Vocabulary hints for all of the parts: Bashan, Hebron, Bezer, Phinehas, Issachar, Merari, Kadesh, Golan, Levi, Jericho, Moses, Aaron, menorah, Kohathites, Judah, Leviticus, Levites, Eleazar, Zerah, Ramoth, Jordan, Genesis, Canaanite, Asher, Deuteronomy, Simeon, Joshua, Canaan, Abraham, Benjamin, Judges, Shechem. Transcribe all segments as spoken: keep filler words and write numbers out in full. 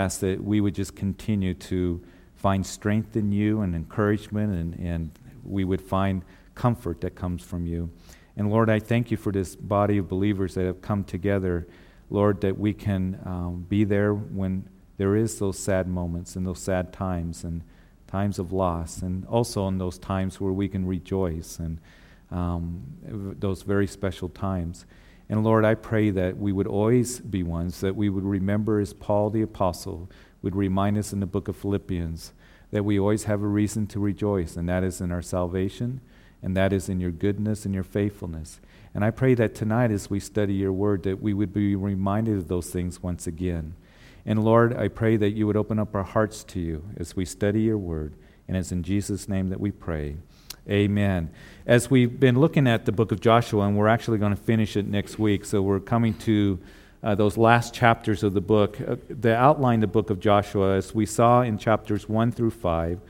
ask that we would just continue to find strength in you and encouragement, and, and we would find comfort that comes from you. And Lord, I thank you for this body of believers that have come together, Lord, that we can um, be there when there is those sad moments and those sad times and times of loss, and also in those times where we can rejoice and um, those very special times. And Lord, I pray that we would always be ones that we would remember, as Paul the Apostle would remind us in the book of Philippians, that we always have a reason to rejoice, and that is in our salvation, and that is in your goodness and your faithfulness. And I pray that tonight as we study your word, that we would be reminded of those things once again. And Lord, I pray that you would open up our hearts to you as we study your word, and it's in Jesus' name that we pray. Amen. As we've been looking at the book of Joshua, and we're actually going to finish it next week, so we're coming to uh, those last chapters of the book. Uh, the outline of the book of Joshua, as we saw in chapters one through five,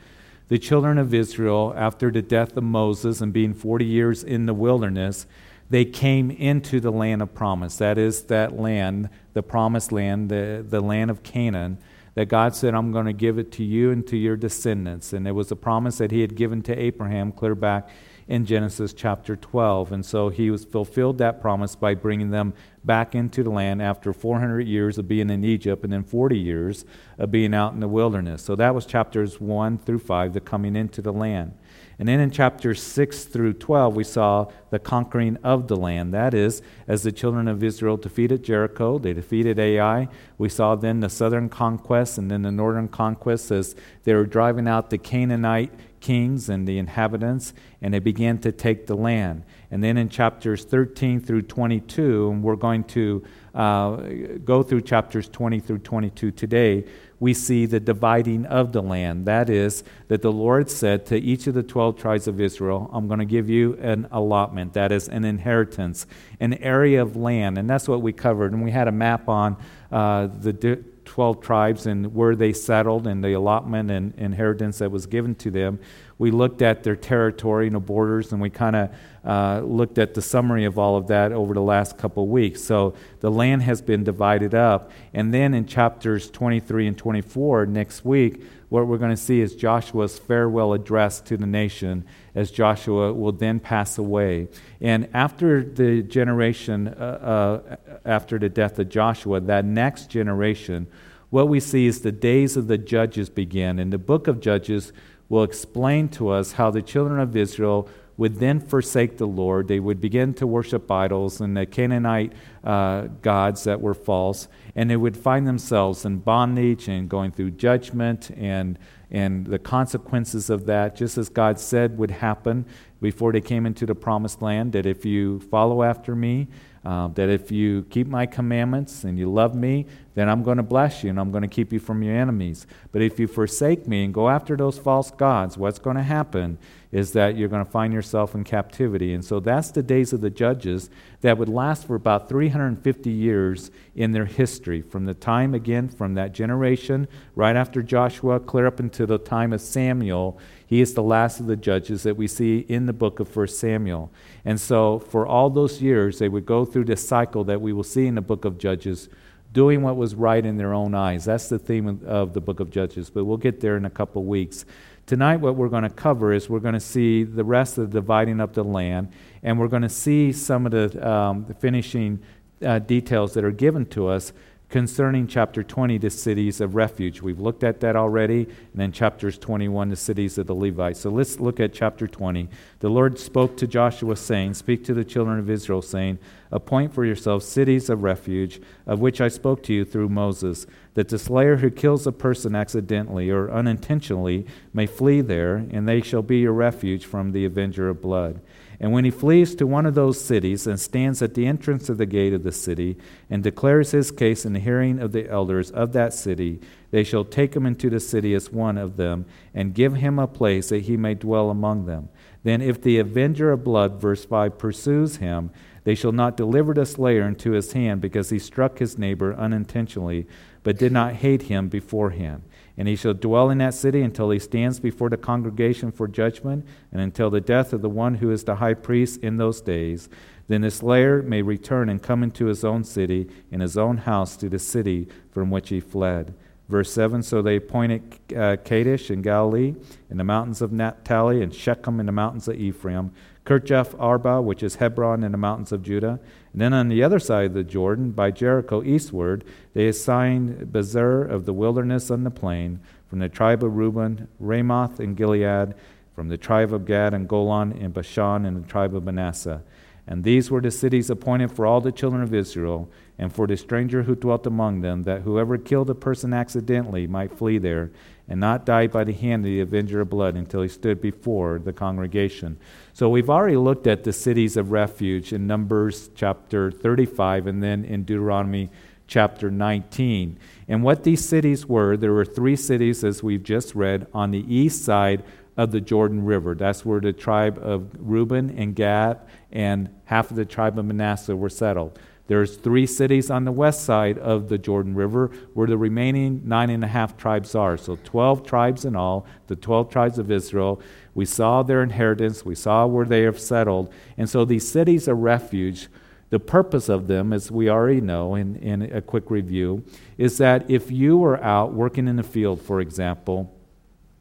the children of Israel, after the death of Moses and being forty years in the wilderness, they came into the land of promise. That is that land, the promised land, the, the land of Canaan, that God said, I'm going to give it to you and to your descendants. And it was a promise that he had given to Abraham clear back in Genesis chapter twelve. And so he was fulfilled that promise by bringing them back into the land after four hundred years of being in Egypt and then forty years of being out in the wilderness. So that was chapters one through five, the coming into the land. And then in chapters six through twelve, we saw the conquering of the land. That is, as the children of Israel defeated Jericho, they defeated Ai. We saw then the southern conquest and then the northern conquest as they were driving out the Canaanite kings and the inhabitants, and they began to take the land. And then in chapters thirteen through twenty-two, and we're going to uh, go through chapters twenty through twenty-two today, we see the dividing of the land. That is, that the Lord said to each of the twelve tribes of Israel, I'm going to give you an allotment, that is an inheritance, an area of land. And that's what we covered. And we had a map on uh, the twelve tribes and where they settled and the allotment and inheritance that was given to them. We looked at their territory and the borders, and we kind of uh, looked at the summary of all of that over the last couple of weeks. So the land has been divided up. And then in chapters twenty-three and twenty-four next week, what we're going to see is Joshua's farewell address to the nation, as Joshua will then pass away. And after the generation, uh, uh, after the death of Joshua, that next generation, what we see is the days of the judges begin. And the book of Judges will explain to us how the children of Israel would then forsake the Lord. They would begin to worship idols and the Canaanite uh, gods that were false, and they would find themselves in bondage and going through judgment and and the consequences of that, just as God said would happen before they came into the promised land, that if you follow after me, Uh, that if you keep my commandments and you love me, then I'm going to bless you and I'm going to keep you from your enemies. But if you forsake me and go after those false gods, what's going to happen is that you're going to find yourself in captivity. And so that's the days of the judges that would last for about three hundred fifty years in their history, from the time, again, from that generation right after Joshua, clear up into the time of Samuel. He is the last of the judges that we see in the book of First Samuel. And so for all those years, they would go through this cycle that we will see in the book of Judges, doing what was right in their own eyes. That's the theme of the book of Judges, but we'll get there in a couple weeks. Tonight what we're going to cover is we're going to see the rest of the dividing up the land, and we're going to see some of the, um, the finishing uh, details that are given to us concerning chapter twenty, the cities of refuge. We've looked at that already. And then chapters twenty-one, the cities of the Levites. So let's look at chapter twenty. The Lord spoke to Joshua, saying, Speak to the children of Israel, saying, Appoint for yourselves cities of refuge, of which I spoke to you through Moses, that the slayer who kills a person accidentally or unintentionally may flee there, and they shall be your refuge from the avenger of blood. And when he flees to one of those cities and stands at the entrance of the gate of the city and declares his case in the hearing of the elders of that city, they shall take him into the city as one of them and give him a place that he may dwell among them. Then if the avenger of blood, verse five, pursues him, they shall not deliver the slayer into his hand because he struck his neighbor unintentionally but did not hate him beforehand. And he shall dwell in that city until he stands before the congregation for judgment, and until the death of the one who is the high priest in those days. Then the slayer may return and come into his own city, in his own house, to the city from which he fled. Verse seven, so they appointed uh, Kadesh in Galilee, in the mountains of Naphtali, and Shechem in the mountains of Ephraim, Kirjath-Arba, which is Hebron, in the mountains of Judah. And then on the other side of the Jordan, by Jericho eastward, they assigned Bezer of the wilderness and the plain, from the tribe of Reuben, Ramoth in Gilead, from the tribe of Gad and Golan and Bashan and the tribe of Manasseh. And these were the cities appointed for all the children of Israel, and for the stranger who dwelt among them, that whoever killed a person accidentally might flee there, and not die by the hand of the avenger of blood until he stood before the congregation. So we've already looked at the cities of refuge in Numbers chapter thirty-five, and then in Deuteronomy chapter nineteen. And what these cities were, there were three cities, as we've just read, on the east side of the Jordan River. That's where the tribe of Reuben and Gad and half of the tribe of Manasseh were settled. There's three cities on the west side of the Jordan River where the remaining nine and a half tribes are. So twelve tribes in all, the twelve tribes of Israel. We saw their inheritance. We saw where they have settled. And so these cities of refuge, the purpose of them, as we already know in, in a quick review, is that if you were out working in the field, for example,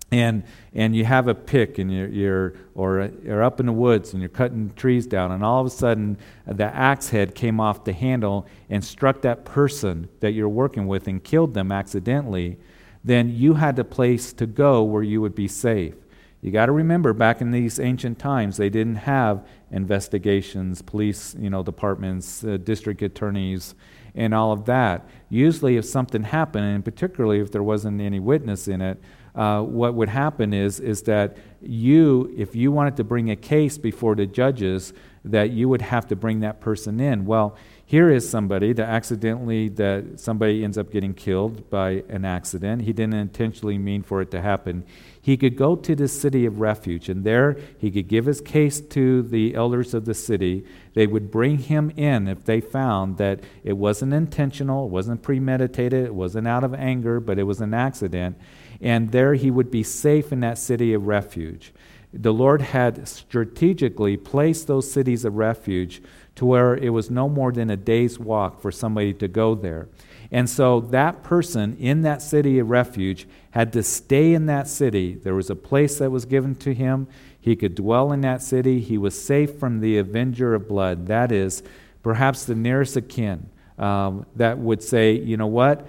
And and you have a pick, and you're, you're or you're up in the woods, and you're cutting trees down, and all of a sudden the axe head came off the handle and struck that person that you're working with and killed them accidentally. Then you had a place to go where you would be safe. You got to remember, back in these ancient times, they didn't have investigations, police, you know, departments, uh, district attorneys, and all of that. Usually, if something happened, and particularly if there wasn't any witness in it. Uh, what would happen is is that you, if you wanted to bring a case before the judges, that you would have to bring that person in. Well, here is somebody that accidentally, that somebody ends up getting killed by an accident. He didn't intentionally mean for it to happen. He could go to the city of refuge, and there he could give his case to the elders of the city. They would bring him in if they found that it wasn't intentional, it wasn't premeditated, it wasn't out of anger, but it was an accident. And there he would be safe in that city of refuge. The Lord had strategically placed those cities of refuge to where it was no more than a day's walk for somebody to go there. And so that person in that city of refuge had to stay in that city. There was a place that was given to him. He could dwell in that city. He was safe from the avenger of blood. That is, perhaps the nearest of kin um, that would say, you know what,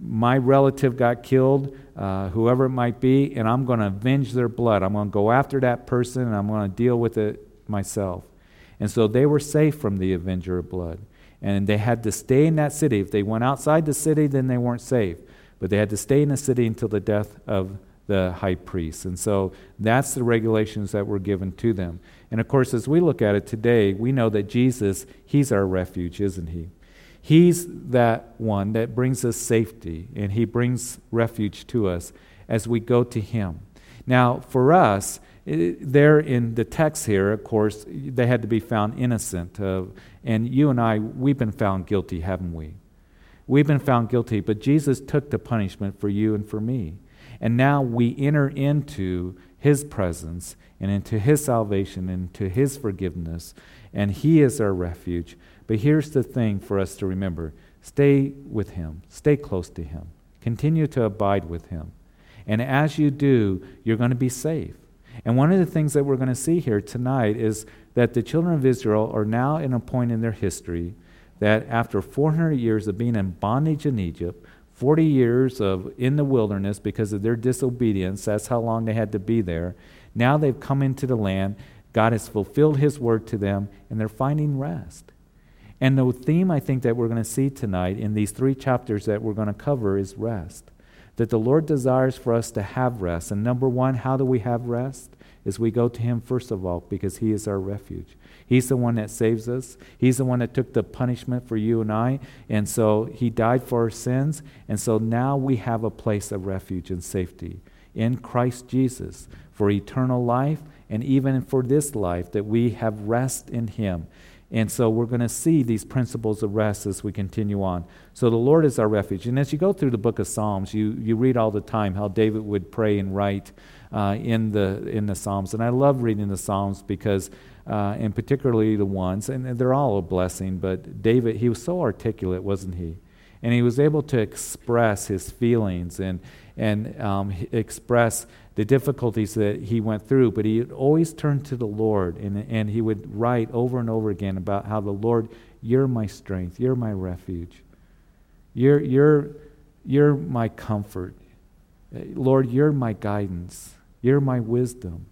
my relative got killed, uh, whoever it might be, and I'm going to avenge their blood. I'm going to go after that person, and I'm going to deal with it myself. And so they were safe from the avenger of blood. And they had to stay in that city. If they went outside the city, then they weren't safe. But they had to stay in the city until the death of the high priest. And so that's the regulations that were given to them. And, of course, as we look at it today, we know that Jesus, he's our refuge, isn't he? He's that one that brings us safety, and he brings refuge to us as we go to him. Now, for us, it, there in the text here, of course, they had to be found innocent. Uh, and you and I, we've been found guilty, haven't we? We've been found guilty, but Jesus took the punishment for you and for me. And now we enter into his presence and into his salvation and to his forgiveness, and he is our refuge. But here's the thing for us to remember. Stay with him. Stay close to him. Continue to abide with him. And as you do, you're going to be safe. And one of the things that we're going to see here tonight is that the children of Israel are now in a point in their history that after four hundred years of being in bondage in Egypt, forty years of in the wilderness because of their disobedience, that's how long they had to be there, now they've come into the land. God has fulfilled his word to them, and they're finding rest. And the theme, I think, that we're going to see tonight in these three chapters that we're going to cover is rest. That the Lord desires for us to have rest. And number one, how do we have rest? Is we go to him first of all because he is our refuge. He's the one that saves us. He's the one that took the punishment for you and I. And so he died for our sins. And so now we have a place of refuge and safety in Christ Jesus for eternal life and even for this life, that we have rest in him. And so we're going to see these principles of rest as we continue on. So the Lord is our refuge. And as you go through the book of Psalms, you, you read all the time how David would pray and write uh, in the in the Psalms. And I love reading the Psalms because, uh, and particularly the ones, and they're all a blessing, but David, he was so articulate, wasn't he? and he was able to express his feelings and and um, express the difficulties that he went through. But he always turned to the Lord, and and he would write over and over again about how the Lord, you're my strength, you're my refuge, you're you're you're my comfort, Lord, you're my guidance, you're my wisdom,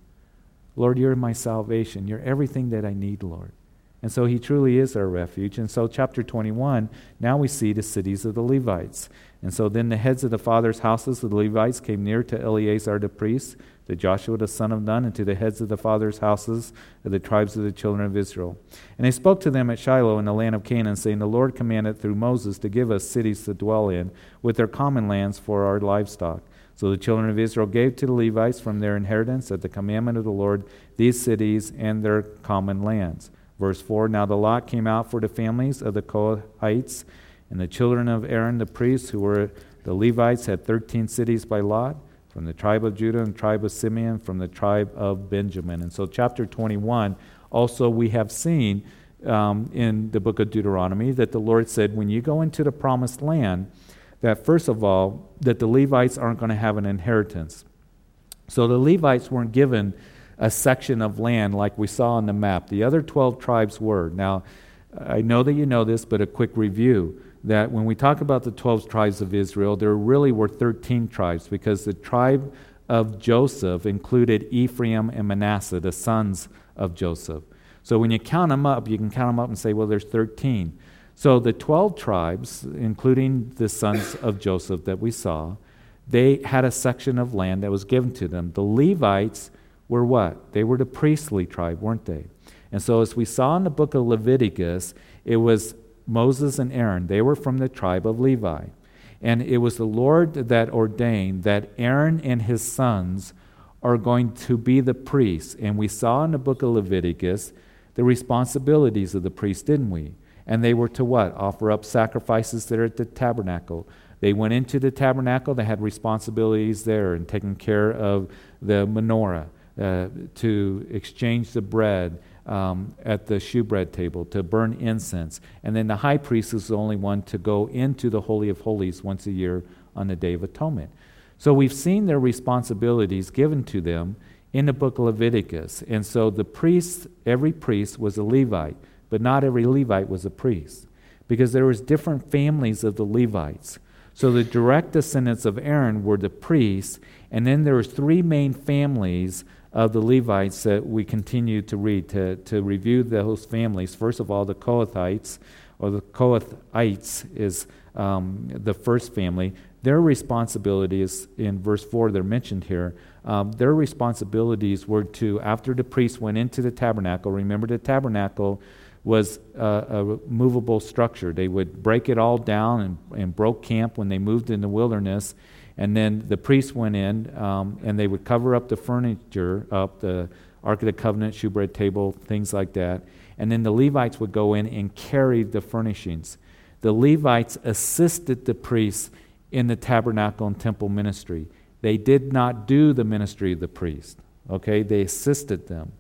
Lord, you're my salvation, you're everything that I need, Lord. And so he truly is our refuge. And so chapter twenty-one, now we see the cities of the Levites. And so then the heads of the fathers' houses of the Levites came near to Eleazar the priest, to Joshua the son of Nun, and to the heads of the fathers' houses of the tribes of the children of Israel. And they spoke to them at Shiloh in the land of Canaan, saying, the Lord commanded through Moses to give us cities to dwell in, with their common lands for our livestock. So the children of Israel gave to the Levites from their inheritance at the commandment of the Lord these cities and their common lands. Verse four, now the lot came out for the families of the Kohathites, and the children of Aaron the priests, who were the Levites, had thirteen cities by lot, from the tribe of Judah and the tribe of Simeon, from the tribe of Benjamin. And so chapter twenty-one, also we have seen um, in the book of Deuteronomy that the Lord said, when you go into the promised land, that first of all, that the Levites aren't going to have an inheritance. So the Levites weren't given a section of land like we saw on the map. The other twelve tribes were. Now, I know that you know this, but a quick review, that when we talk about the twelve tribes of Israel, there really were thirteen tribes, because the tribe of Joseph included Ephraim and Manasseh, the sons of Joseph. So when you count them up, you can count them up and say, well, there's thirteen. So the twelve tribes, including the sons of Joseph that we saw, they had a section of land that was given to them. The Levites were what? They were the priestly tribe, weren't they? And so as we saw in the book of Leviticus, it was Moses and Aaron. They were from the tribe of Levi. And it was the Lord that ordained that Aaron and his sons are going to be the priests. And we saw in the book of Leviticus the responsibilities of the priests, didn't we? And they were to what? Offer up sacrifices there at the tabernacle. They went into the tabernacle. They had responsibilities there in taking care of the menorah, uh, to exchange the bread um, at the shewbread table, to burn incense. And then the high priest is the only one to go into the Holy of Holies once a year on the Day of Atonement. So we've seen their responsibilities given to them in the book of Leviticus. And so the priest, every priest was a Levite. But not every Levite was a priest, because there was different families of the Levites. So the direct descendants of Aaron were the priests, and then there was three main families of the Levites that we continue to read, to, to review those families. First of all, the Kohathites, or the Kohathites is um, the first family. Their responsibilities, in verse four, they're mentioned here. Um, their responsibilities were to, after the priests went into the tabernacle, remember the tabernacle was a, a movable structure. They would break it all down and, and broke camp when they moved in the wilderness. And then the priests went in, um, and they would cover up the furniture up, the Ark of the Covenant, shewbread table, things like that. And then the Levites would go in and carry the furnishings. The Levites assisted the priests in the tabernacle and temple ministry. They did not do the ministry of the priest. Okay, they assisted them.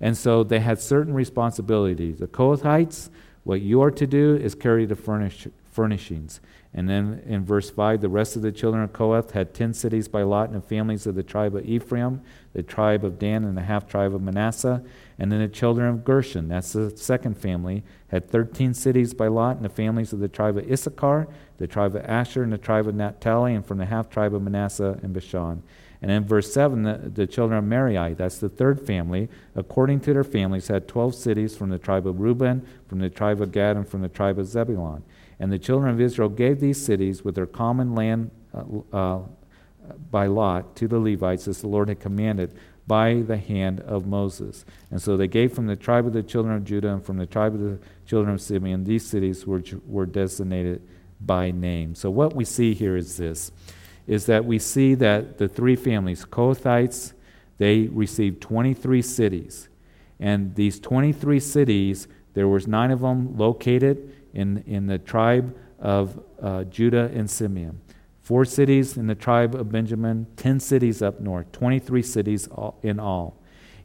And so they had certain responsibilities. The Kohathites, what you are to do is carry the furnish, furnishings. And then in verse five, the rest of the children of Kohath had ten cities by lot, and the families of the tribe of Ephraim, the tribe of Dan, and the half-tribe of Manasseh. And then the children of Gershon, that's the second family, had thirteen cities by lot, and the families of the tribe of Issachar, the tribe of Asher, and the tribe of Naphtali, and from the half-tribe of Manasseh and Bashan. And in verse seven, the, the children of Merari, that's the third family, according to their families, had twelve cities from the tribe of Reuben, from the tribe of Gad, and from the tribe of Zebulun. And the children of Israel gave these cities with their common land uh, uh, by lot to the Levites, as the Lord had commanded by the hand of Moses. And so they gave from the tribe of the children of Judah and from the tribe of the children of Simeon these cities which were designated by name. So what we see here is this. is that we see that the three families, Kohathites, they received twenty-three cities. And these twenty-three cities, there was nine of them located in, in the tribe of uh, Judah and Simeon. Four cities in the tribe of Benjamin, ten cities up north, twenty-three cities in all.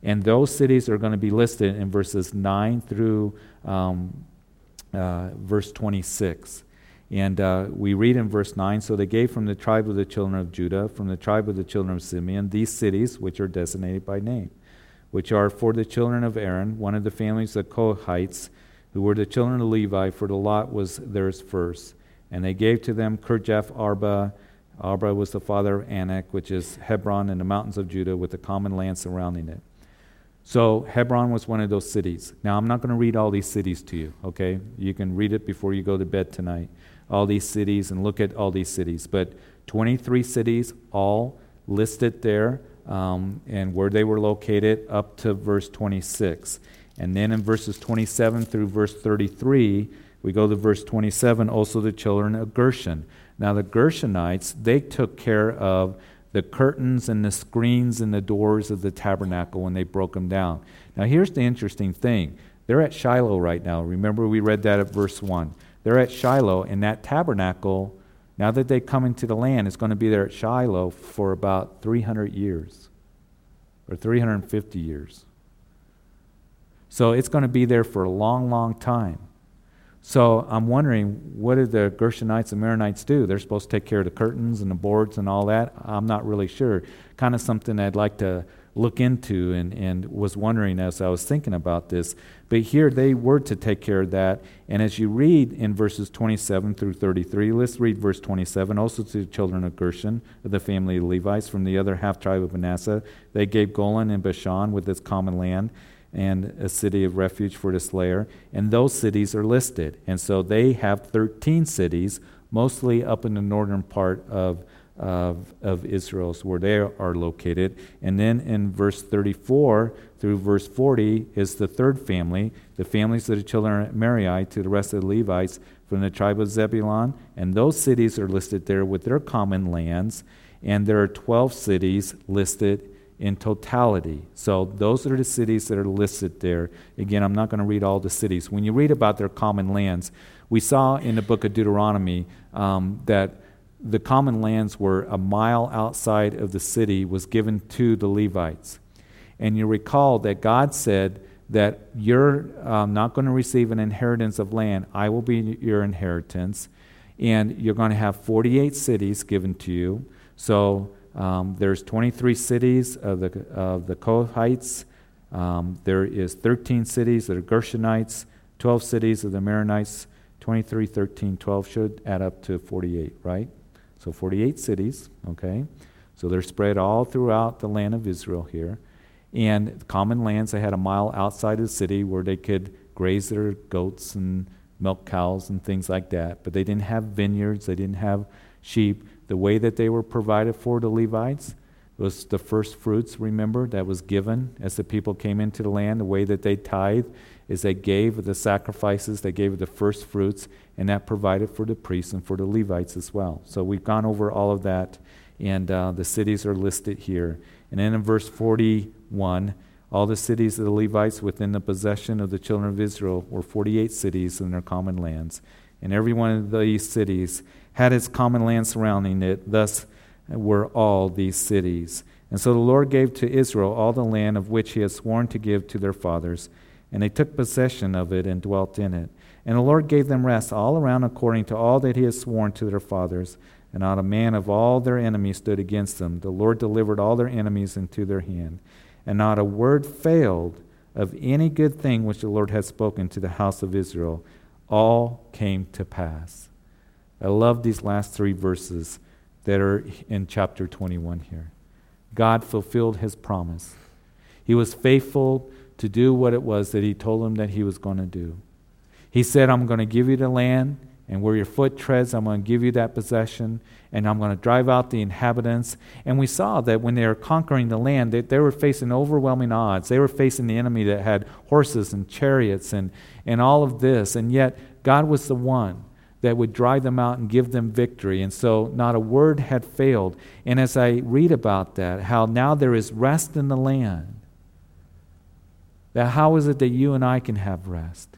And those cities are going to be listed in verses nine through um, uh, verse twenty-six. And uh, we read in verse nine, so they gave from the tribe of the children of Judah, from the tribe of the children of Simeon, these cities which are designated by name, which are for the children of Aaron, one of the families of the Kohathites, who were the children of Levi, for the lot was theirs first. And they gave to them Kirjath-Arba. Arba was the father of Anak, which is Hebron and the mountains of Judah, with the common land surrounding it. So Hebron was one of those cities. Now, I'm not going to read all these cities to you, okay? You can read it before you go to bed tonight, all these cities, and look at all these cities. But twenty-three cities, all listed there, um, and where they were located up to verse twenty-six. And then in verses twenty-seven through verse thirty-three, we go to verse twenty-seven, also the children of Gershon. Now the Gershonites, they took care of the curtains and the screens and the doors of the tabernacle when they broke them down. Now here's the interesting thing. They're at Shiloh right now. Remember we read that at verse one. They're at Shiloh, and that tabernacle, now that they come into the land, is going to be there at Shiloh for about three hundred years or three hundred fifty years. So it's going to be there for a long, long time. So I'm wondering, what did the Gershonites and Merarites do? They're supposed to take care of the curtains and the boards and all that? I'm not really sure. Kind of something I'd like to look into, and, and was wondering as I was thinking about this. But here they were to take care of that. And as you read in verses twenty-seven through thirty-three, let's read verse twenty-seven. Also to the children of Gershon, of the family of Levites, from the other half tribe of Manasseh, they gave Golan and Bashan with its common land, and a city of refuge for the slayer, and those cities are listed. And so they have thirteen cities, mostly up in the northern part of, of, of Israel, is where they are located. And then in verse thirty-four through verse forty is the third family, the families of the children of Merari to the rest of the Levites from the tribe of Zebulun, and those cities are listed there with their common lands, and there are twelve cities listed in totality. So those are the cities that are listed there. Again, I'm not going to read all the cities. When you read about their common lands, we saw in the book of Deuteronomy um, that the common lands were a mile outside of the city was given to the Levites. And you recall that God said that you're uh, not going to receive an inheritance of land. I will be your inheritance. And you're going to have forty-eight cities given to you. So Um, there's twenty-three cities of the of the Kohathites. Um, there is thirteen cities that are Gershonites, twelve cities of the Merarites. twenty-three, thirteen, twelve should add up to forty-eight, right? So forty-eight cities, okay? So they're spread all throughout the land of Israel here. And common lands, they had a mile outside of the city where they could graze their goats and milk cows and things like that. But they didn't have vineyards. They didn't have sheep. The way that they were provided for the Levites was the first fruits, remember, that was given as the people came into the land. The way that they tithed is they gave the sacrifices, they gave the first fruits, and that provided for the priests and for the Levites as well. So we've gone over all of that, and uh, the cities are listed here. And then in verse forty-one, all the cities of the Levites within the possession of the children of Israel were forty-eight cities in their common lands. And every one of these cities had its common land surrounding it, thus were all these cities. And so the Lord gave to Israel all the land of which he had sworn to give to their fathers, and they took possession of it and dwelt in it. And the Lord gave them rest all around according to all that he had sworn to their fathers, and not a man of all their enemies stood against them. The Lord delivered all their enemies into their hand, and not a word failed of any good thing which the Lord had spoken to the house of Israel. All came to pass. I love these last three verses that are in chapter twenty-one here. God fulfilled his promise. He was faithful to do what it was that he told him that he was going to do. He said, I'm going to give you the land, and where your foot treads, I'm going to give you that possession, and I'm going to drive out the inhabitants. And we saw that when they were conquering the land, that they, they were facing overwhelming odds. They were facing the enemy that had horses and chariots and, and all of this, and yet God was the one that would drive them out and give them victory. And so not a word had failed. And as I read about that, how now there is rest in the land, that how is it that you and I can have rest?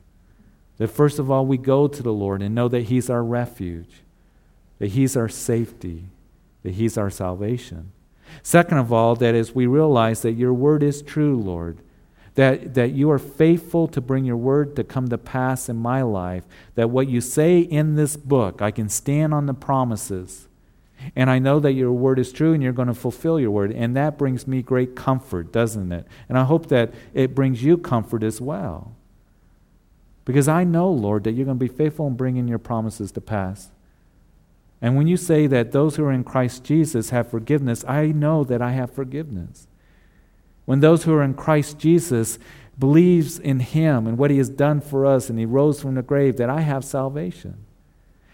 That first of all, we go to the Lord and know that he's our refuge, that he's our safety, that he's our salvation. Second of all, that is we realize that your word is true, Lord, that, that you are faithful to bring your word to come to pass in my life, that what you say in this book, I can stand on the promises, and I know that your word is true and you're going to fulfill your word. And that brings me great comfort, doesn't it? And I hope that it brings you comfort as well. Because I know, Lord, that you're going to be faithful in bringing your promises to pass. And when you say that those who are in Christ Jesus have forgiveness, I know that I have forgiveness. When those who are in Christ Jesus believes in him and what he has done for us and he rose from the grave, that I have salvation.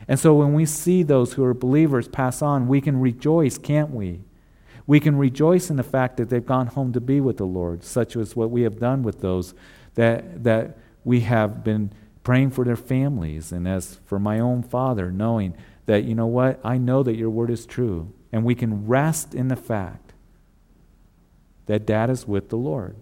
And so when we see those who are believers pass on, we can rejoice, can't we? We can rejoice in the fact that they've gone home to be with the Lord, such as what we have done with those that that we have been praying for their families. And as for my own father, knowing that, you know what, I know that your word is true. And we can rest in the fact that Dad is with the Lord.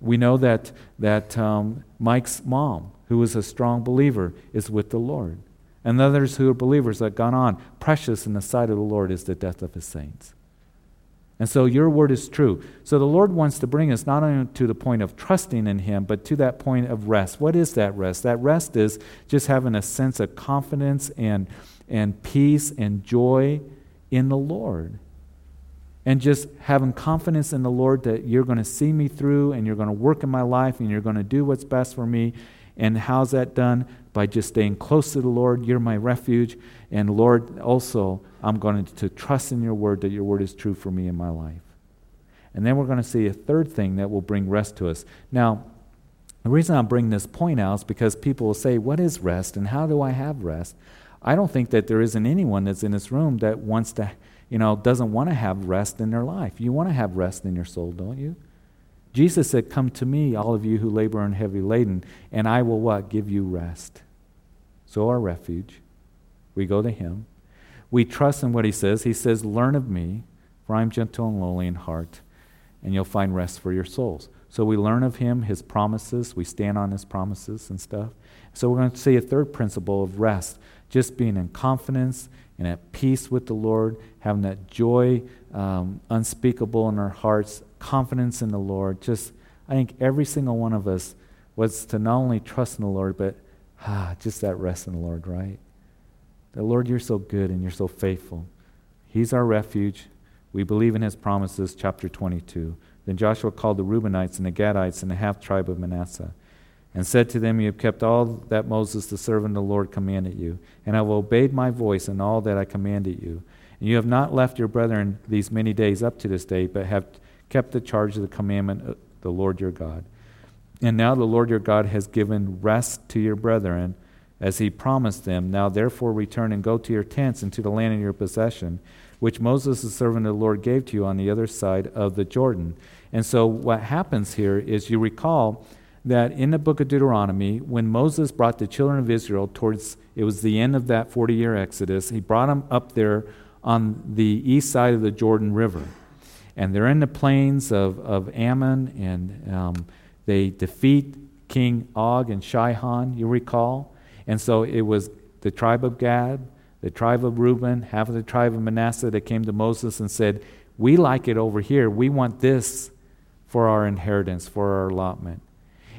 We know that that um, Mike's mom, who is a strong believer, is with the Lord. And others who are believers that have gone on, precious in the sight of the Lord is the death of his saints. And so your word is true. So the Lord wants to bring us not only to the point of trusting in him, but to that point of rest. What is that rest? That rest is just having a sense of confidence and, and peace and joy in the Lord. And just having confidence in the Lord that you're going to see me through and you're going to work in my life and you're going to do what's best for me. And how's that done? By just staying close to the Lord. You're my refuge. And Lord, also, I'm going to trust in your word that your word is true for me in my life. And then we're going to see a third thing that will bring rest to us. Now, the reason I bring this point out is because people will say, what is rest and how do I have rest? I don't think that there isn't anyone that's in this room that wants to, you know, doesn't want to have rest in their life. You want to have rest in your soul, don't you? Jesus said, come to me, all of you who labor and heavy laden, and I will what? Give you rest. So our refuge, we go to him. We trust in what he says. He says, learn of me, for I am gentle and lowly in heart, and you'll find rest for your souls. So we learn of him, his promises. We stand on his promises and stuff. So we're going to see a third principle of rest, just being in confidence and at peace with the Lord, having that joy um, unspeakable in our hearts, confidence in the Lord. Just, I think every single one of us was to not only trust in the Lord, but ah, just that rest in the Lord, right? That, Lord, you're so good and you're so faithful. He's our refuge. We believe in his promises, chapter twenty-two. Then Joshua called the Reubenites and the Gadites and the half-tribe of Manasseh and said to them, you have kept all that Moses, the servant of the Lord, commanded you, and have obeyed my voice in all that I commanded you. And you have not left your brethren these many days up to this day, but have kept the charge of the commandment of the Lord your God. And now the Lord your God has given rest to your brethren, as he promised them. Now therefore return and go to your tents and to the land of your possession, which Moses the servant of the Lord gave to you on the other side of the Jordan. And so what happens here is, you recall that in the book of Deuteronomy, when Moses brought the children of Israel towards, it was the end of that forty-year exodus, he brought them up there on the east side of the Jordan River. And they're in the plains of, of Ammon, and um, they defeat King Og and Shihon, you recall. And so it was the tribe of Gad, the tribe of Reuben, half of the tribe of Manasseh that came to Moses and said, we like it over here. We want this for our inheritance, for our allotment.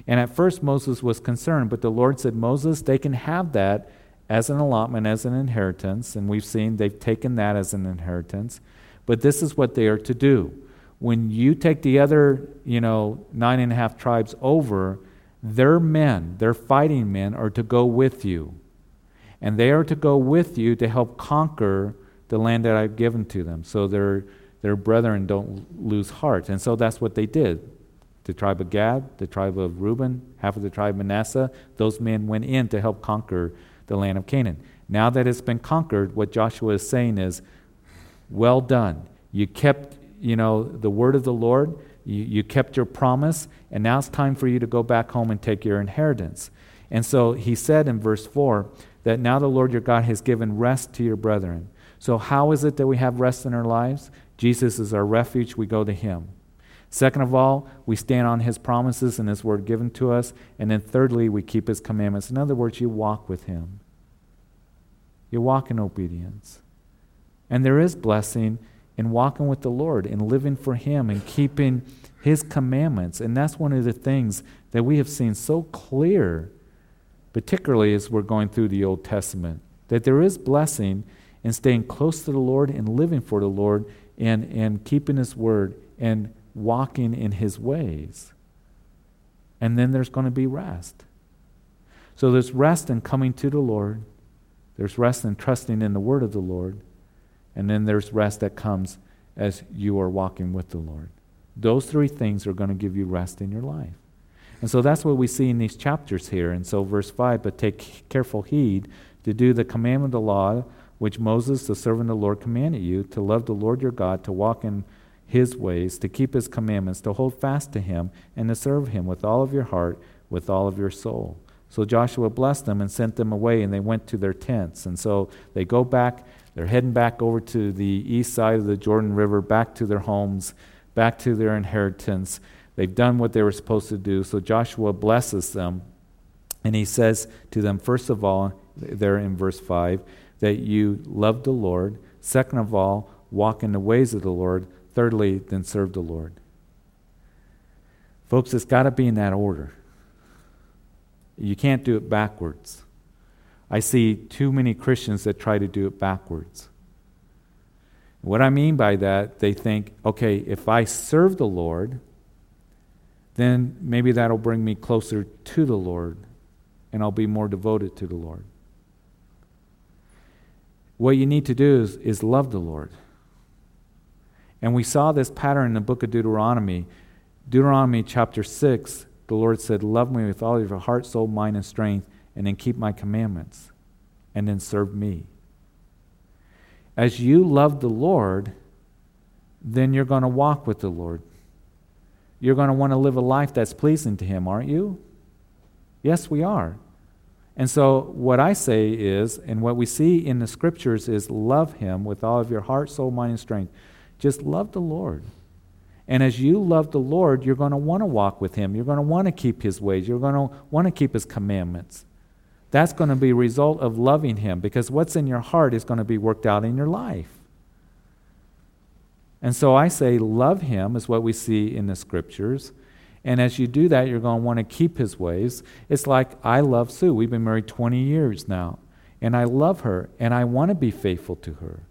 And at first Moses was concerned, but the Lord said, Moses, they can have that as an allotment, as an inheritance. And we've seen they've taken that as an inheritance. But this is what they are to do. When you take the other, you know, nine and a half tribes over, their men, their fighting men, are to go with you. And they are to go with you to help conquer the land that I've given to them, so their their brethren don't lose heart. And so that's what they did. The tribe of Gad, the tribe of Reuben, half of the tribe of Manasseh, those men went in to help conquer the land of Canaan. Now that it's been conquered, what Joshua is saying is, well done. You kept, you know, the word of the Lord. You, you kept your promise, and now it's time for you to go back home and take your inheritance. And so he said in verse four that now the Lord your God has given rest to your brethren. So how is it that we have rest in our lives? Jesus is our refuge. We go to him. Second of all, we stand on his promises and his word given to us. And then thirdly, we keep his commandments. In other words, you walk with him. You walk in obedience. And there is blessing in walking with the Lord and living for him and keeping his commandments. And that's one of the things that we have seen so clear, particularly as we're going through the Old Testament, that there is blessing in staying close to the Lord and living for the Lord and, and keeping his word and walking in his ways. And then there's going to be rest. So there's rest in coming to the Lord. There's rest in trusting in the word of the Lord. And then there's rest that comes as you are walking with the Lord. Those three things are going to give you rest in your life. And so that's what we see in these chapters here. And so verse five, but take careful heed to do the commandment of the law, which Moses, the servant of the Lord, commanded you, to love the Lord your God, to walk in his ways, to keep his commandments, to hold fast to him, and to serve him with all of your heart, with all of your soul. So Joshua blessed them and sent them away, and they went to their tents. And so they go back, they're heading back over to the east side of the Jordan River, back to their homes, back to their inheritance. They've done what they were supposed to do. So Joshua blesses them, and he says to them, first of all, there in verse five, that you love the Lord. Second of all, walk in the ways of the Lord. Thirdly, then serve the Lord. Folks, it's got to be in that order. You can't do it backwards. I see too many Christians that try to do it backwards. What I mean by that, they think, okay, if I serve the Lord, then maybe that'll bring me closer to the Lord, and I'll be more devoted to the Lord. What you need to do is, is love the Lord. And we saw this pattern in the book of Deuteronomy. Deuteronomy chapter six, the Lord said, love me with all of your heart, soul, mind, and strength, and then keep my commandments, and then serve me. As you love the Lord, then you're going to walk with the Lord. You're going to want to live a life that's pleasing to him, aren't you? Yes, we are. And so what I say is, and what we see in the scriptures is, love him with all of your heart, soul, mind, and strength. Just love the Lord. And as you love the Lord, you're going to want to walk with him. You're going to want to keep his ways. You're going to want to keep his commandments. That's going to be a result of loving him, because what's in your heart is going to be worked out in your life. And so I say love him is what we see in the scriptures. And as you do that, you're going to want to keep his ways. It's like I love Sue. We've been married twenty years now. And I love her, and I want to be faithful to her.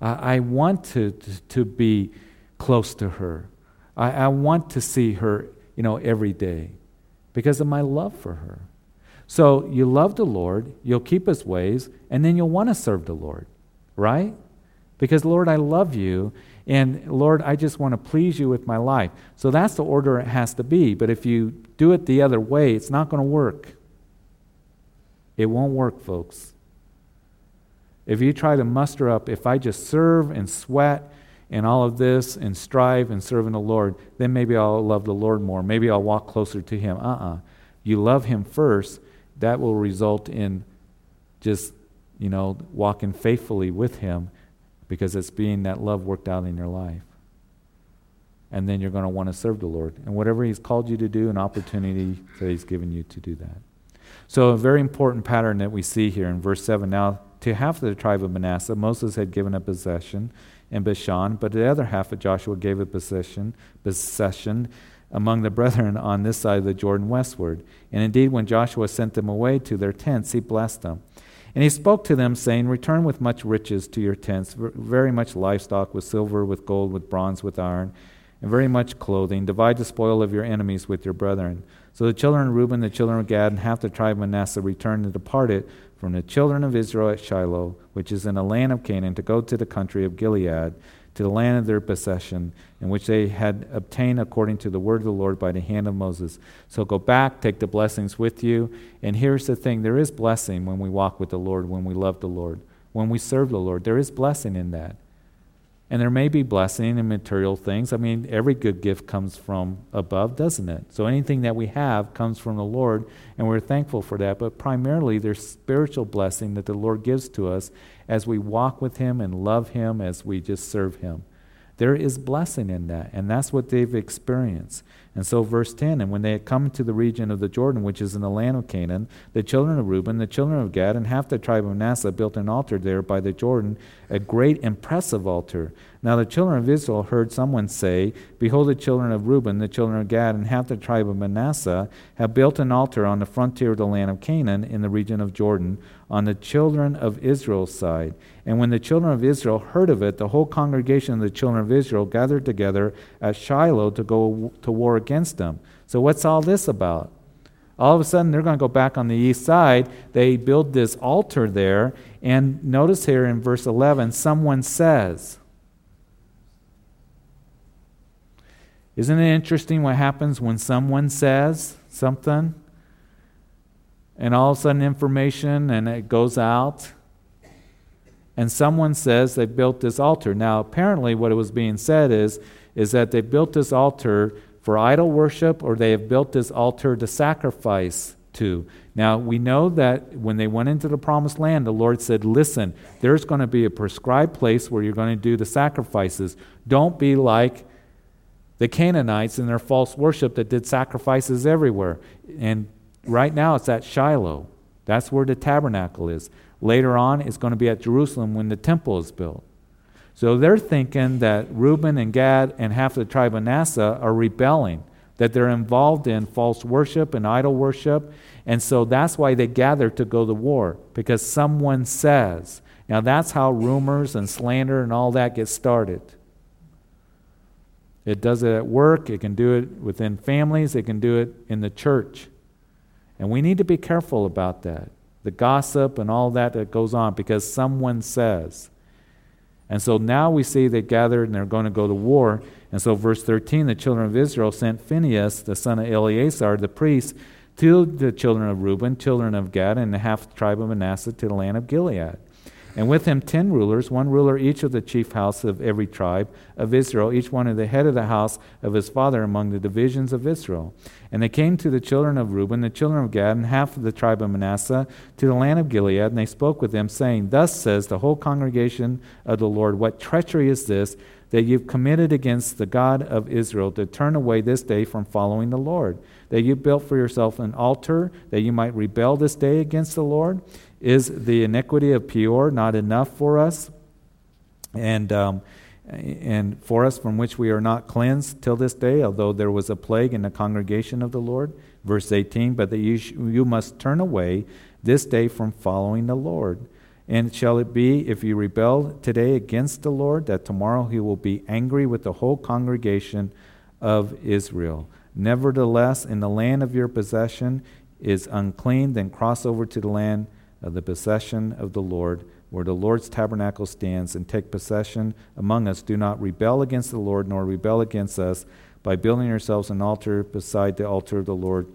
Uh, I want to, to, to be close to her. I, I want to see her, you know, every day because of my love for her. So you love the Lord, you'll keep his ways, and then you'll want to serve the Lord, right? Because, Lord, I love you, and, Lord, I just want to please you with my life. So that's the order it has to be. But if you do it the other way, it's not going to work. It won't work, folks. If you try to muster up, if I just serve and sweat and all of this and strive and serve in the Lord, then maybe I'll love the Lord more. Maybe I'll walk closer to him. Uh-uh. You love him first. That will result in just, you know, walking faithfully with him, because it's being that love worked out in your life. And then you're going to want to serve the Lord. And whatever he's called you to do, an opportunity that he's given you to do that. So a very important pattern that we see here in verse seven. Now, to half of the tribe of Manasseh, Moses had given a possession in Bashan, but the other half of Joshua gave a possession, possession among the brethren on this side of the Jordan westward. And indeed, when Joshua sent them away to their tents, he blessed them. And he spoke to them, saying, return with much riches to your tents, very much livestock, with silver, with gold, with bronze, with iron, and very much clothing. Divide the spoil of your enemies with your brethren. So the children of Reuben, the children of Gad, and half the tribe of Manasseh returned and departed from the children of Israel at Shiloh, which is in the land of Canaan, to go to the country of Gilead, to the land of their possession, in which they had obtained according to the word of the Lord by the hand of Moses. So go back, take the blessings with you. And here's the thing, there is blessing when we walk with the Lord, when we love the Lord, when we serve the Lord. There is blessing in that. And there may be blessing in material things. I mean, every good gift comes from above, doesn't it? So anything that we have comes from the Lord, and we're thankful for that. But primarily, there's spiritual blessing that the Lord gives to us as we walk with him and love him, as we just serve him. There is blessing in that, and that's what they've experienced. And so verse ten, and when they had come to the region of the Jordan, which is in the land of Canaan, the children of Reuben, the children of Gad, and half the tribe of Manasseh built an altar there by the Jordan, a great and impressive altar. Now the children of Israel heard someone say, Behold, the children of Reuben, the children of Gad, and half the tribe of Manasseh have built an altar on the frontier of the land of Canaan in the region of Jordan, on the children of Israel's side. And when the children of Israel heard of it, the whole congregation of the children of Israel gathered together at Shiloh to go to war against them. So what's all this about? All of a sudden, they're going to go back on the east side. They build this altar there. And notice here in verse eleven, someone says. Isn't it interesting what happens when someone says something? And all of a sudden, information, and it goes out. And someone says they built this altar. Now, apparently what it was being said is, is that they built this altar for idol worship, or they have built this altar to sacrifice to. Now, we know that when they went into the promised land, the Lord said, listen, there's going to be a prescribed place where you're going to do the sacrifices. Don't be like the Canaanites in their false worship that did sacrifices everywhere. And right now it's at Shiloh. That's where the tabernacle is. Later on, it's going to be at Jerusalem when the temple is built. So they're thinking that Reuben and Gad and half the tribe of Manasseh are rebelling, that they're involved in false worship and idol worship, and so that's why they gather to go to war, because someone says. Now that's how rumors and slander and all that gets started. It does it at work, it can do it within families, it can do it in the church. And we need to be careful about that, the gossip and all that that goes on, because someone says. And so now we see they gathered and they're going to go to war. And so verse thirteen, the children of Israel sent Phinehas, the son of Eleazar, the priest, to the children of Reuben, children of Gad, and the half tribe of Manasseh to the land of Gilead. And with him ten rulers, one ruler each of the chief house of every tribe of Israel, each one of the head of the house of his father among the divisions of Israel. And they came to the children of Reuben, the children of Gad, and half of the tribe of Manasseh, to the land of Gilead, and they spoke with them, saying, Thus says the whole congregation of the Lord, what treachery is this that you've committed against the God of Israel, to turn away this day from following the Lord? That you built for yourself an altar, that you might rebel this day against the Lord? Is the iniquity of Peor not enough for us, and um, and for us from which we are not cleansed till this day, although there was a plague in the congregation of the Lord? Verse eighteen, but that you, sh- you must turn away this day from following the Lord. And shall it be, if you rebel today against the Lord, that tomorrow he will be angry with the whole congregation of Israel? Nevertheless, in the land of your possession is unclean, then cross over to the land of the possession of the Lord, where the Lord's tabernacle stands, and take possession among us. Do not rebel against the Lord, nor rebel against us, by building yourselves an altar beside the altar of the Lord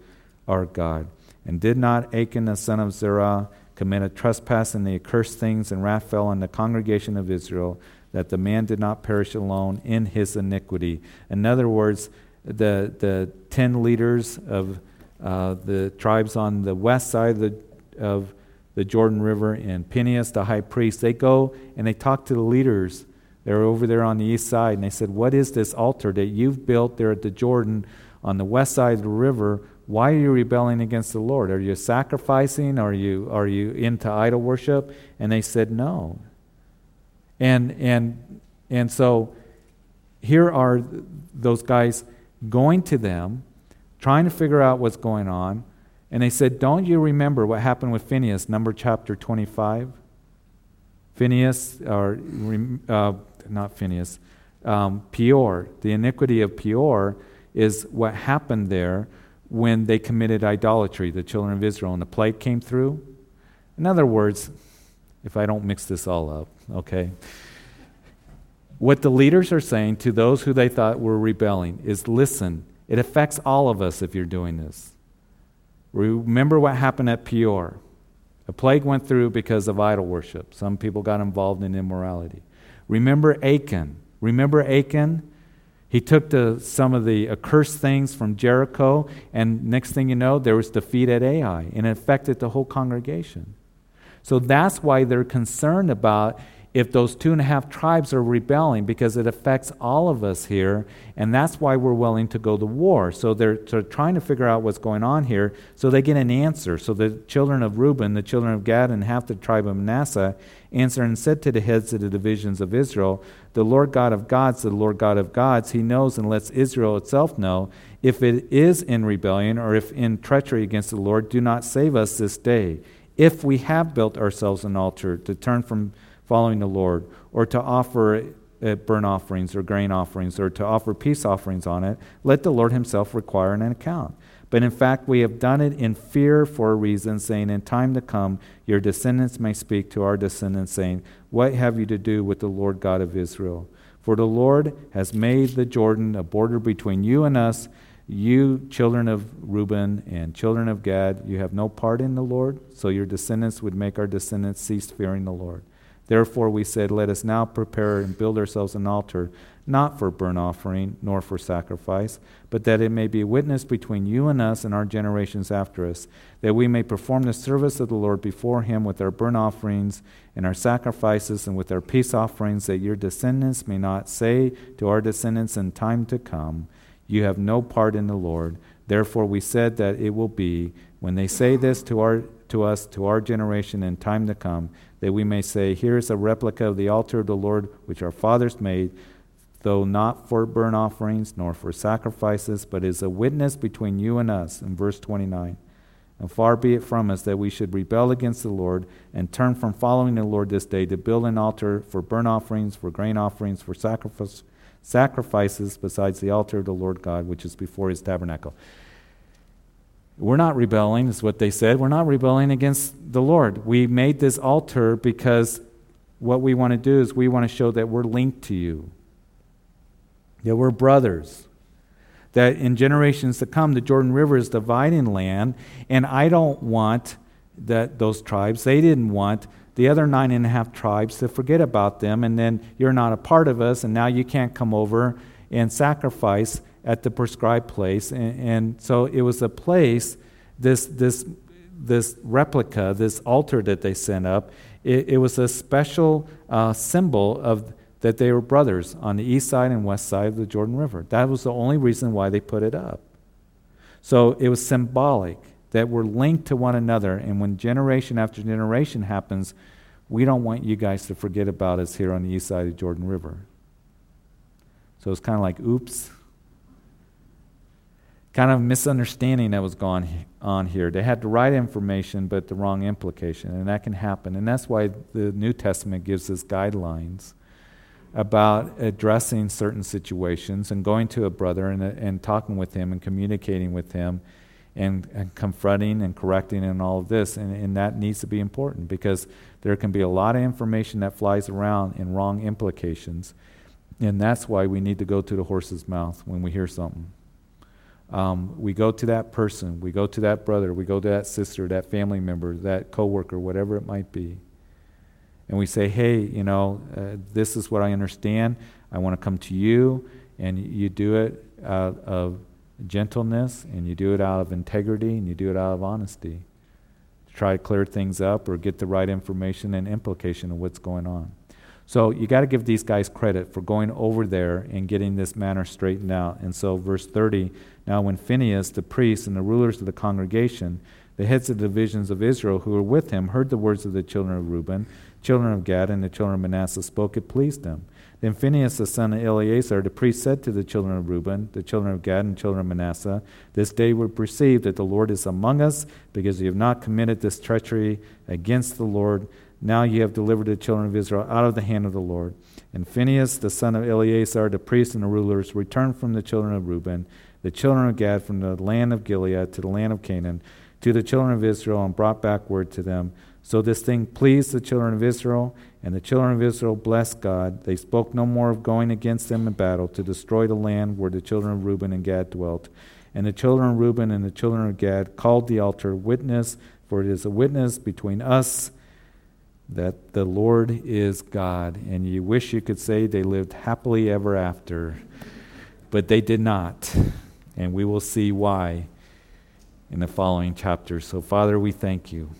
our God. And did not Achan the son of Zerah commit a trespass in the accursed things, and wrath fell on the congregation of Israel, that the man did not perish alone in his iniquity? In other words, the the ten leaders of uh, the tribes on the west side of the, of the Jordan River, and Phinehas, the high priest, they go and they talk to the leaders. They're over there on the east side, and they said, what is this altar that you've built there at the Jordan on the west side of the river? Why are you rebelling against the Lord? Are you sacrificing? Are you are you into idol worship? And they said no. And and and so here are those guys going to them, trying to figure out what's going on. And they said, don't you remember what happened with Phinehas, Numbers chapter twenty-five? Phinehas, or uh, not Phinehas, um, Peor, the iniquity of Peor is what happened there when they committed idolatry, the children of Israel, and the plague came through. In other words, if I don't mix this all up, okay, what the leaders are saying to those who they thought were rebelling is, listen, it affects all of us if you're doing this. Remember what happened at Peor. A plague went through because of idol worship. Some people got involved in immorality. Remember Achan. Remember Achan? He took the, some of the accursed things from Jericho, and next thing you know, there was defeat at Ai, and it affected the whole congregation. So that's why they're concerned about if those two and a half tribes are rebelling, because it affects all of us here, and that's why we're willing to go to war. So they're, they're trying to figure out what's going on here, so they get an answer. So the children of Reuben, the children of Gad, and half the tribe of Manasseh answered and said to the heads of the divisions of Israel, "The Lord God of gods, the Lord God of gods, he knows and lets Israel itself know if it is in rebellion or if in treachery against the Lord. Do not save us this day. If we have built ourselves an altar to turn from following the Lord, or to offer burnt offerings or grain offerings, or to offer peace offerings on it, let the Lord himself require an account. But in fact, we have done it in fear for a reason, saying, in time to come, your descendants may speak to our descendants, saying, what have you to do with the Lord God of Israel? For the Lord has made the Jordan a border between you and us. You, children of Reuben and children of Gad, you have no part in the Lord, so your descendants would make our descendants cease fearing the Lord. Therefore we said, let us now prepare and build ourselves an altar, not for burnt offering, nor for sacrifice, but that it may be a witness between you and us and our generations after us, that we may perform the service of the Lord before him with our burnt offerings and our sacrifices and with our peace offerings, that your descendants may not say to our descendants in time to come, you have no part in the Lord. Therefore we said that it will be, when they say this to our to us, to our generation in time to come, that we may say, here is a replica of the altar of the Lord, which our fathers made, though not for burnt offerings nor for sacrifices, but is a witness between you and us. In verse twenty-nine, and far be it from us that we should rebel against the Lord and turn from following the Lord this day to build an altar for burnt offerings, for grain offerings, for sacrifice, sacrifices, besides the altar of the Lord God, which is before his tabernacle. We're not rebelling, is what they said. We're not rebelling against the Lord. We made this altar because what we want to do is we want to show that we're linked to you, that we're brothers, that in generations to come, the Jordan River is dividing land, and I don't want that those tribes, they didn't want the other nine and a half tribes to forget about them, and then you're not a part of us, and now you can't come over and sacrifice at the prescribed place. And, and so it was a place, this this this replica, this altar that they sent up, it, it was a special uh, symbol of that they were brothers on the east side and west side of the Jordan River. That was the only reason why they put it up. So it was symbolic that we're linked to one another, and when generation after generation happens, we don't want you guys to forget about us here on the east side of the Jordan River. So it's kind of like, oops, kind of misunderstanding that was going on here. They had the right information, but the wrong implication, and that can happen. And that's why the New Testament gives us guidelines about addressing certain situations and going to a brother and, and talking with him and communicating with him and, and confronting and correcting and all of this. And, and that needs to be important, because there can be a lot of information that flies around in wrong implications. And that's why we need to go to the horse's mouth when we hear something. Um, we go to that person, we go to that brother, we go to that sister, that family member, that coworker, whatever it might be, and we say, hey, you know, uh, this is what I understand. I want to come to you, and you do it out of gentleness, and you do it out of integrity, and you do it out of honesty, to try to clear things up or get the right information and implication of what's going on. So you got to give these guys credit for going over there and getting this matter straightened out. And so verse thirty, now when Phinehas, the priest, and the rulers of the congregation, the heads of the divisions of Israel who were with him, heard the words of the children of Reuben, children of Gad, and the children of Manasseh spoke, it pleased them. Then Phinehas, the son of Eleazar, the priest, said to the children of Reuben, the children of Gad, and children of Manasseh, this day we perceive that the Lord is among us, because you have not committed this treachery against the Lord. Now you have delivered the children of Israel out of the hand of the Lord. And Phinehas, the son of Eleazar, the priest and the rulers, returned from the children of Reuben, the children of Gad, from the land of Gilead to the land of Canaan, to the children of Israel, and brought back word to them. So this thing pleased the children of Israel, and the children of Israel blessed God. They spoke no more of going against them in battle to destroy the land where the children of Reuben and Gad dwelt. And the children of Reuben and the children of Gad called the altar witness, for it is a witness between us that the Lord is God. And you wish you could say they lived happily ever after, but they did not. And we will see why in the following chapter. So, Father, we thank you.